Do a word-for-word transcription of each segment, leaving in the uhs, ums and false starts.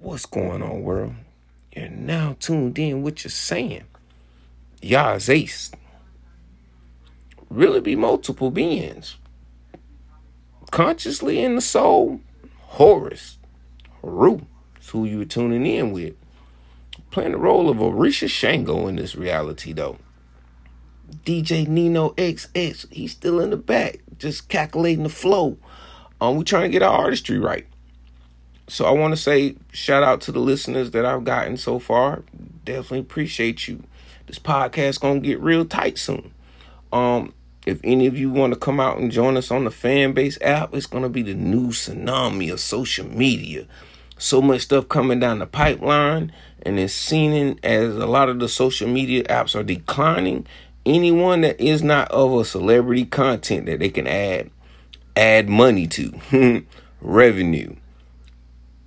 What's going on, world? You're now tuned in with your saying. Yah's Ace. Really be multiple beings. Consciously in the soul, Horus. Haru is who you're tuning in with. Playing the role of Orisha Shango in this reality, though. D J Nino X X, he's still in the back, just calculating the flow. Um, we're trying to get our artistry right. So I want to say shout out to the listeners that I've gotten so far. Definitely appreciate you. This podcast going to get real tight soon. Um, if any of you want to come out and join us on the Fanbase app, it's going to be the new tsunami of social media. So much stuff coming down the pipeline, and it's seen as a lot of the social media apps are declining. Anyone that is not of a celebrity content that they can add, add money to, revenue.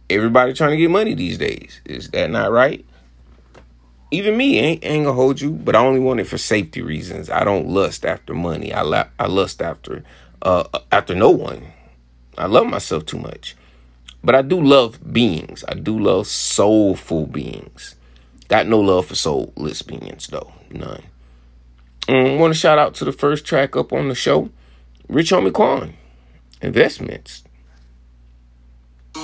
Everybody trying to get money these days. Is that not right? Even me, ain't, ain't gonna hold you, but I only want it for safety reasons. I don't lust after money. I la- I lust after, uh, after no one. I love myself too much, but I do love beings. I do love soulful beings. Got no love for soulless beings though, none. I want to shout out to the first track up on the show, Rich Homie Quan, Investments. They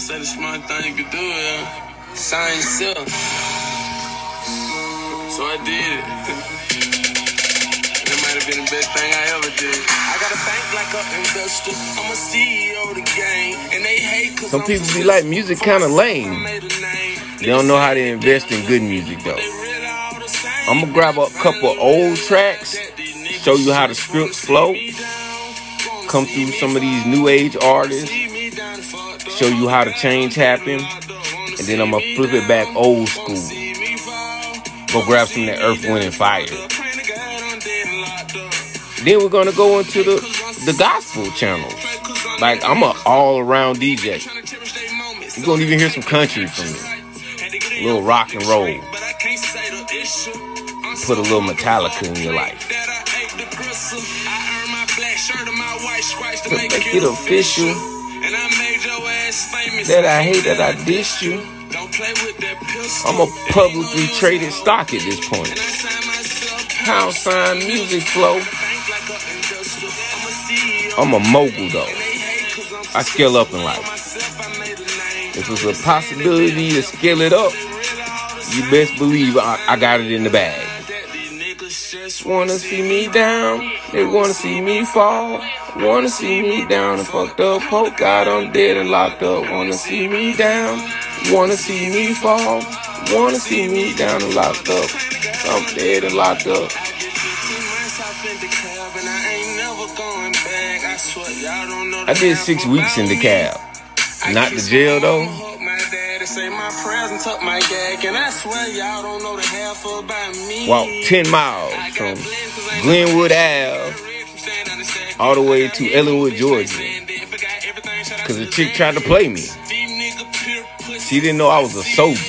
said the smart thing you could do it, huh? Sign yourself. So I did it. That might have been the best thing I ever did. I got a bank like an investor. I'm a C E O of the game, and they hate 'cause some people be like, music kind of lame. They don't know how to invest in good music though. I'm gonna grab a couple old tracks, show you how the scripts flow, come through some of these new age artists, show you how the change happened, and then I'm gonna flip it back old school. Go grab some of that Earth, Wind and Fire. Then we're gonna go into the, the gospel channels. Like, I'm an all around D J. You're gonna even hear some country from me. A little rock and roll. Put a little Metallica in your life. To make it official that I hate that I dissed you. I'm a publicly traded stock at this point. Pound sign music flow. I'm a mogul though. I scale up in life. If it's a possibility to scale it up, you best believe I, I got it in the bag. Wanna see me down, they wanna see me fall. Wanna see me down and fucked up, poke out, I'm dead and locked up. Wanna see me down, wanna see me fall. Wanna see me down and locked up, I'm dead and locked up. I did six weeks in DeKalb. Not the jail though. Say my prayers and tuck my gag, and I swear y'all don't know the half about me. Walk ten miles from Glenwood Ave all the way to Ellenwood, Georgia, because the chick tried to play me. She didn't know I was a soldier.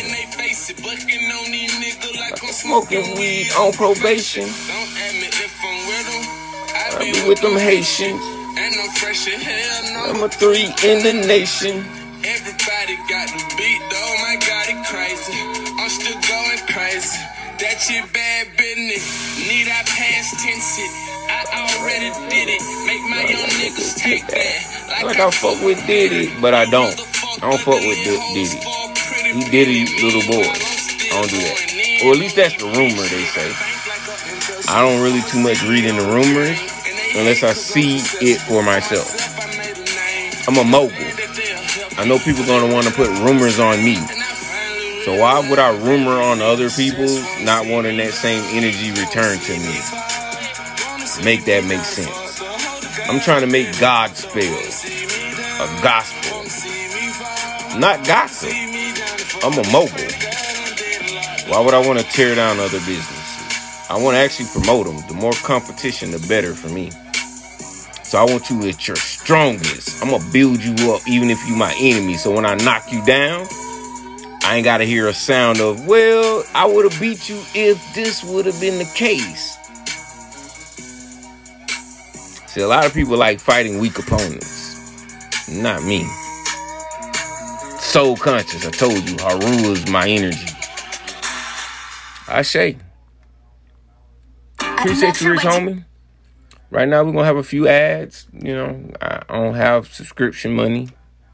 I'm smoking weed on probation. I be with them Haitians. Number three in the nation. Everybody got the beat, though, my God, it crazy. I'm still going crazy. That's your bad business. Need I pass tense it? I already did it. Make my young niggas take that. Like, like I fuck with Diddy, but I don't. I don't fuck with Diddy. He Diddy little boys. I don't do that. Or at least that's the rumor they say. I don't really too much read in the rumors unless I see it for myself. I'm a mogul. I know people gonna want to put rumors on me, so why would I rumor on other people, not wanting that same energy returned to me? Make that make sense. I'm trying to make God spells a gospel, not gossip. I'm a mogul. Why would I want to tear down other businesses? I want to actually promote them. The more competition, the better for me. So I want you at your strongest. I'm going to build you up even if you my enemy. So when I knock you down, I ain't got to hear a sound of, well, I would have beat you if this would have been the case. See, a lot of people like fighting weak opponents. Not me. soul conscious. I told you, Haru is my energy. Ashe. Appreciate you, Rich Homie. Right now, we're going to have a few ads. You know, I don't have subscription money.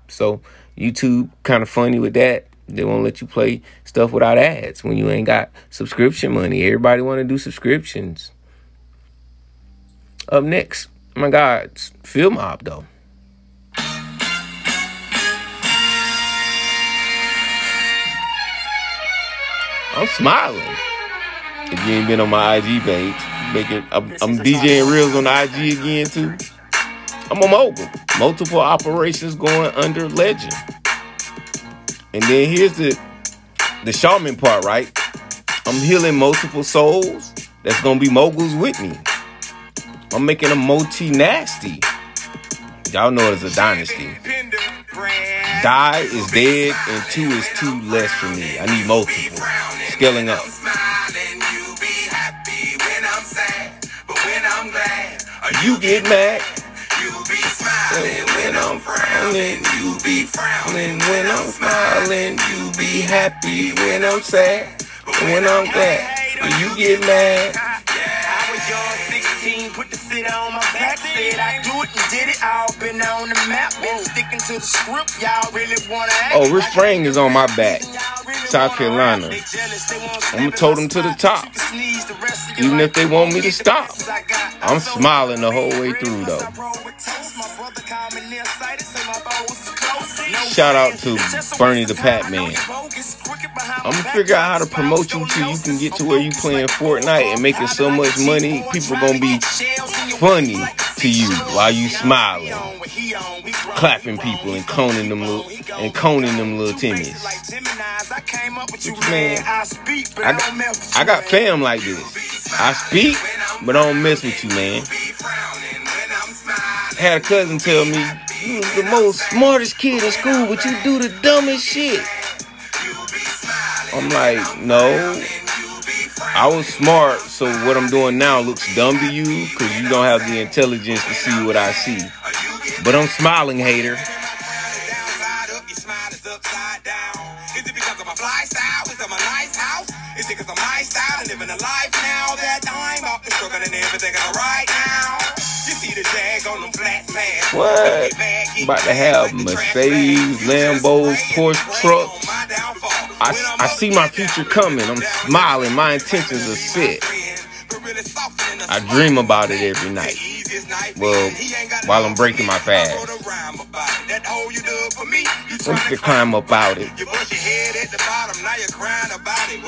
So, YouTube kind of funny with that. They won't let you play stuff without ads when you ain't got subscription money. Everybody want to do subscriptions. Up next, my God, it's Field Mob, though. I'm smiling. If you ain't been on my I G page, making I'm, I'm DJing reels on the I G again too. I'm a mogul. Multiple operations going under legend. And then here's the the shaman part, right? I'm healing multiple souls that's gonna be moguls with me. I'm making a multi nasty. Y'all know it as a dynasty. Die is dead and two is two less for me. I need multiple. Scaling up. You get mad. You be smiling when I'm frowning. You be frowning when I'm smiling. You be happy when I'm sad. But when I'm glad, you get mad. I was yours sixteen, put the sit on my back. Said I do it and did it. I all been on the map. Been sticking to the script. Y'all really wanna act. Oh, Rich Spring is on my back. South Carolina. I'ma tote them to the top. Even if they want me to stop. I'm smiling the whole way through though. Shout out to Bernie the Patman. I'ma figure out how to promote you till you can get to where you playing Fortnite and making so much money. People gonna be funny to you while you smiling, clapping people and coning them little and coning them little timmies. I, I got fam like this. I speak, but I don't mess with you, man. I had a cousin tell me, "You was the most smartest kid in school, but you do the dumbest shit." I'm like, no. I was smart, so what I'm doing now looks dumb to you because you don't have the intelligence to see what I see. But I'm smiling, hater. What? About to have Mercedes, Lambos, Porsche trucks. I, I see my future coming. I'm smiling. My intentions are set. I dream about it every night. Well, while I'm breaking my fast, I'm to climb up out it.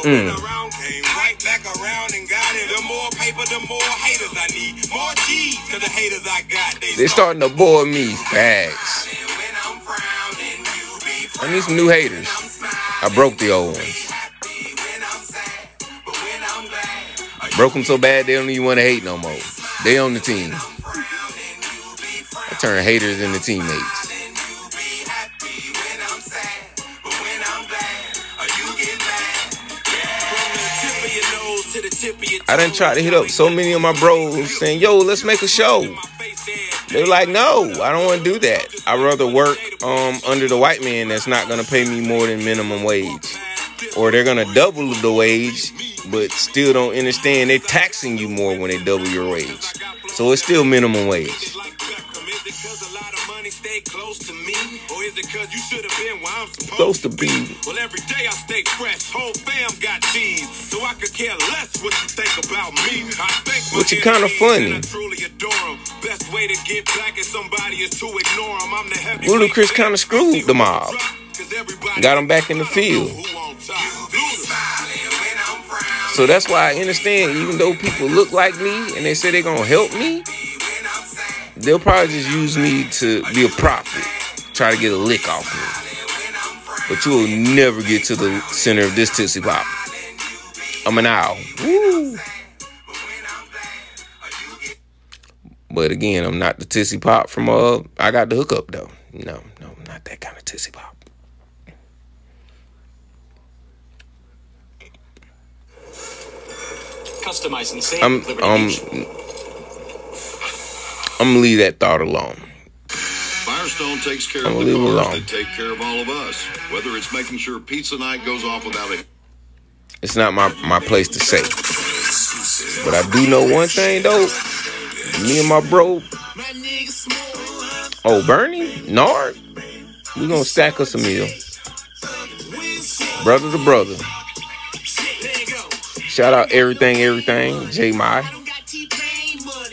Mm. They starting to bore me facts. I need some new haters. I broke the old ones. Broke them so bad they don't even want to hate no more. They on the team. I turn haters into teammates. I done tried to hit up so many of my bros saying, "Yo, let's make a show." They're like, "No, I don't want to do that. I'd rather work um, under the white man that's not going to pay me more than minimum wage. Or they're going to double the wage, but still don't understand they're taxing you more when they double your wage. So it's still minimum wage." Close to be. Well, every day I stay fresh. Whole fam got cheese. So I could care less what you think about me. I think which is kind of funny. Best way to get back at somebody is to ignore them. I'm the heavy. Ludacris kind of screwed the mob. Got him back in the field. So that's why I understand, even though people look like me and they say they're going to help me, they'll probably just use me to be a prophet, try to get a lick off me. But you will never get to the center of this Tootsie Pop. I'm an owl. Woo. But again, I'm not the Tootsie Pop from, uh, I got the hookup though. No, no, I'm not that kind of Tootsie Pop. I'm, um, I'm gonna leave that thought alone. Buyers Cornerstone takes care of the cars that take care of all of us. Whether it's making sure pizza night goes off without a... It's not my, my place to say. But I do know one thing, though. Me and my bro... Oh, Bernie? Nard? We gonna stack us a meal. Brother to brother. Shout out everything, everything. J-Mai.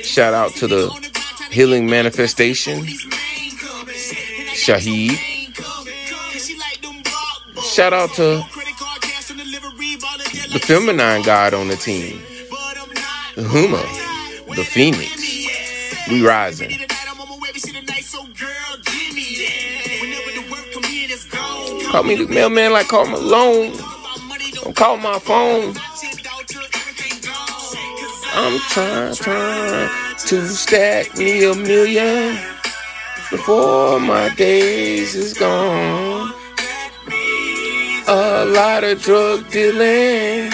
Shout out to the Healing Manifestation. Shaheed. Shout out to the feminine god on the team. The Huma. The Phoenix. We rising. Call me the mailman like Carl Malone. Don't call my phone. I'm trying, trying to stack me a million before my days is gone. A lot of drug dealing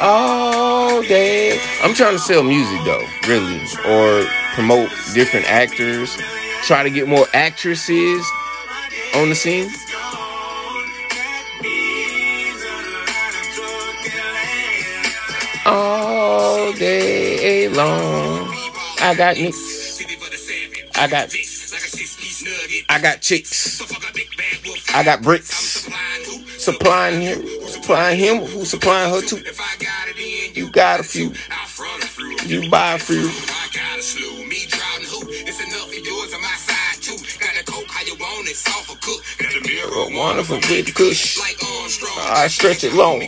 all day. I'm trying to sell music though, really, or promote different actors. Try to get more actresses on the scene. All day long, I got nicks, I got, I got chicks, I got bricks, supplying him, supplying him, who supplying her too. You got a few, you buy a few. Wonderful with Kush. I stretch it long.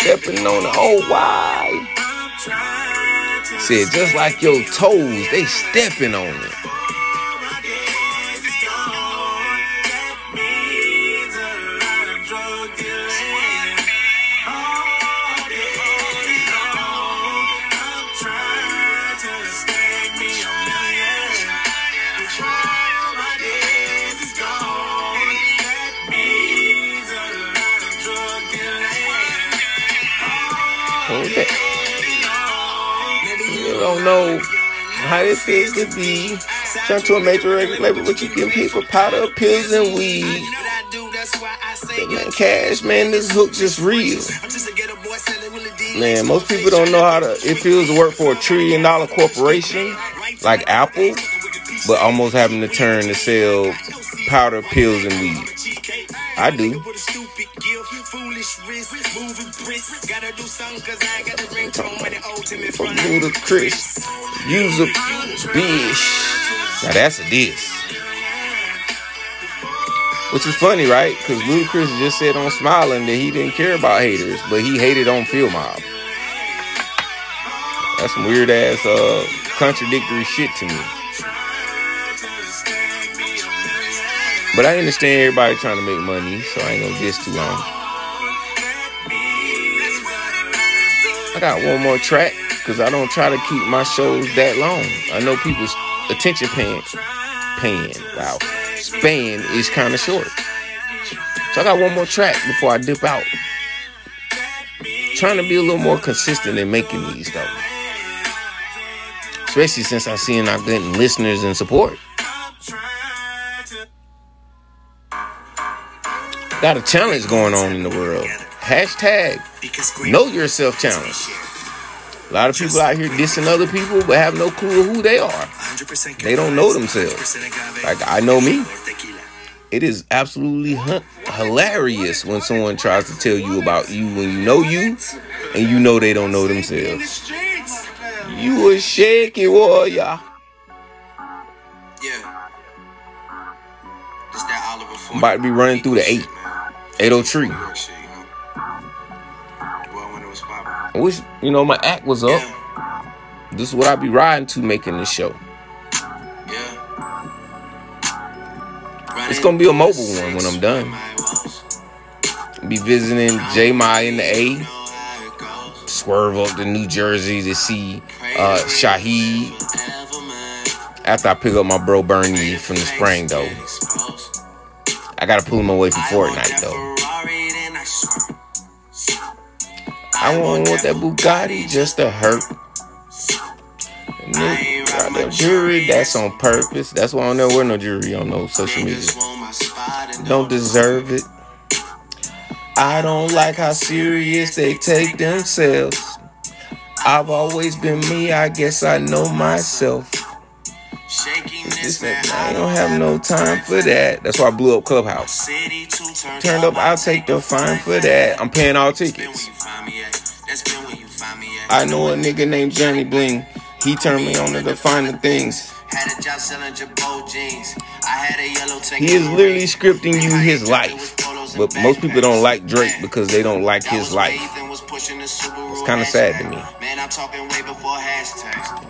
Stepping on the whole wide. Said just like your toes, they stepping on it. Know how it feels to be turned to a major record label, but you can pay for powder, pills, and weed. Man, cash, man, this hook just real. Man, most people don't know how to, it feels to work for a trillion dollar corporation like Apple, but almost having to turn to sell powder, pills, and weed. I do. From Ludacris, use a bitch. Now that's a diss. Which is funny, right? Because Ludacris just said on Smiling that he didn't care about haters, but he hated on Field Mob. That's some weird ass uh, contradictory shit to me. But I understand everybody trying to make money, so I ain't gonna diss too long. I got one more track, because I don't try to keep my shows that long. I know people's attention pan, pan, wow, span is kind of short. So I got one more track before I dip out. I'm trying to be a little more consistent in making these, though. Especially since I've seen I've gotten listeners and support. Got a challenge going on in the world. Hashtag Know Yourself Challenge. A lot of people out here dissing other people but have no clue who they are. They don't know themselves. Like, I know me. It is absolutely h- hilarious when someone tries to tell you about you when you know you and you know they don't know themselves. You a shaky warrior. Yeah. I'm about to be running through the eight. eight oh three. I wish, you know, my act was up. Yeah. This is what I be riding to making this show. Yeah. It's going to be a mobile one when I'm done. I'll be visiting J-Mai in the A. Swerve up to New Jersey to see uh, Shaheed. After I pick up my bro Bernie from the spring, though. I got to pull him away from Fortnite, though. I won't want that Bugatti just to hurt. Got no jewelry. That's on purpose. That's why I don't never wear no jewelry on no social media. Don't deserve it. I don't like how serious they take themselves. I've always been me. I guess I know myself. This nigga, I don't have no time for that. That's why I blew up Clubhouse. Turned up, I'll take the fine for that. I'm paying all tickets. I know a nigga named Journey Bling. He turned me on to the finer things. He is literally scripting you his life. But most people don't like Drake because they don't like his life. It's kind of sad to me. Man, I'm talking way before hashtags.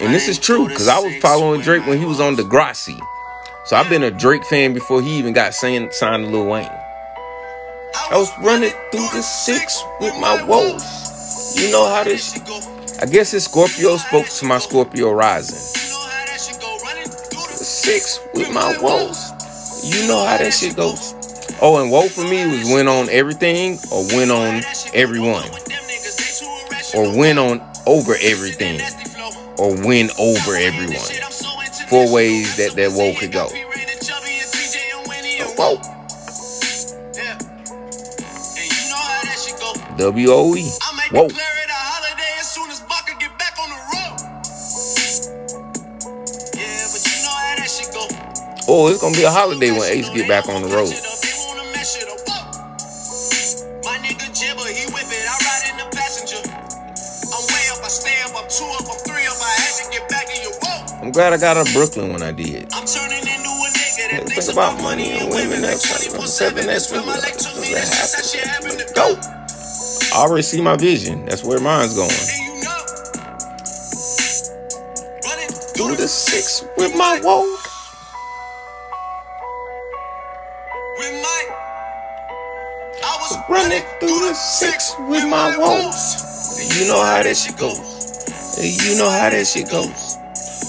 And this is true, because I was following Drake when he was on Degrassi. So I've been a Drake fan before he even got signed to Lil Wayne. I was running through the six with my woes. You know how this... I guess his Scorpio spoke to my Scorpio rising. Six with my woes. You know how that shit goes. Oh, and woe for me was win on everything or win on everyone. Or win on over everything. Or win over everyone. Four ways that that woe could go. Woe. W O E. Whoa. Oh, it's gonna be a holiday when Ace get back on the road. I'm glad I got out of Brooklyn when I did. I'm turning into a nigga that thinks about money and women. That's twenty-four seven. That's women. That go. I already see my vision. That's where mine's going. Through the six with my woe. Running through the six with my woes. You know how that shit goes. You know how that shit goes.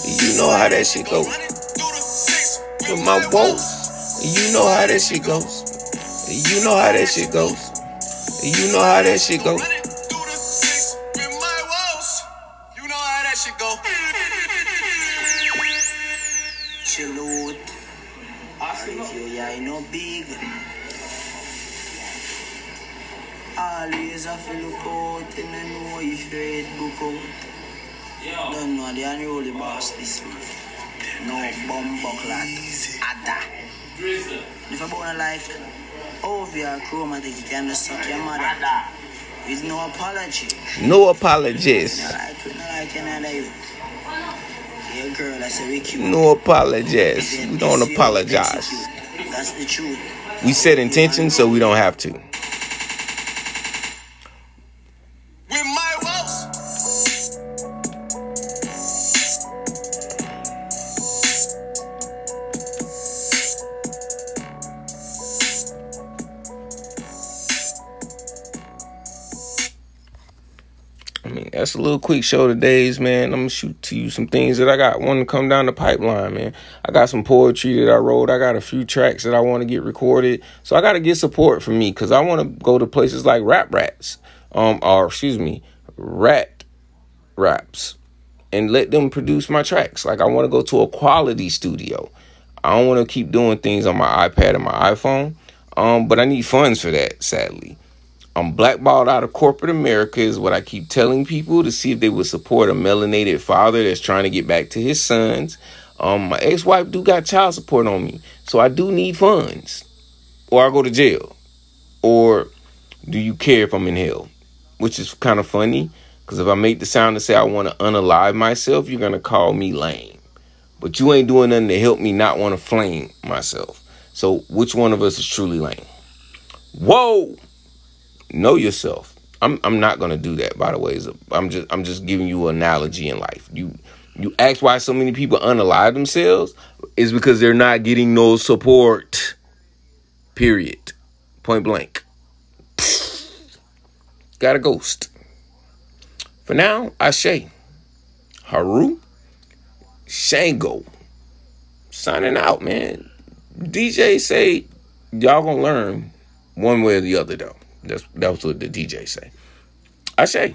You know how that shit goes. With my woes. You know how that shit goes. You know how that shit goes. You know how that shit goes. You know how that shit goes. Chill out. I know big. Always have to look out and I know if you book out. Yeah. Don't know the only boss this man. No bomb buckler. Ada. If I born a life over your chromatic, you can just suck your mother. With no apology. No apologies. No like we not like another youth. Yeah, girl, that's a wicked. No apologies. We don't apologize. That's the truth. We set intention so we don't have to. That's a little quick show today's, man. I'm going to shoot to you some things that I got wanting to come down the pipeline, man. I got some poetry that I wrote. I got a few tracks that I want to get recorded. So I got to get support for me because I want to go to places like Rap Rats. Um, or excuse me, Rat Raps. And let them produce my tracks. Like I want to go to a quality studio. I don't want to keep doing things on my iPad and my iPhone. Um, but I need funds for that, sadly. I'm blackballed out of corporate America is what I keep telling people to see if they would support a melanated father that's trying to get back to his sons. Um, my ex-wife do got child support on me, so I do need funds or I go to jail. Or do you care if I'm in hell? Which is kind of funny because if I make the sound to say I want to unalive myself, you're going to call me lame. But you ain't doing nothing to help me not want to flame myself. So which one of us is truly lame? Whoa! Know yourself. I'm I'm not gonna do that. By the way, I'm just I'm just giving you an analogy in life. You you ask why so many people unalive themselves is because they're not getting no support. Period. Point blank. Got a ghost. For now, Ashe, Haru, Shango, signing out, man. D J say y'all gonna learn one way or the other though. That's, that was what the D J say. I say.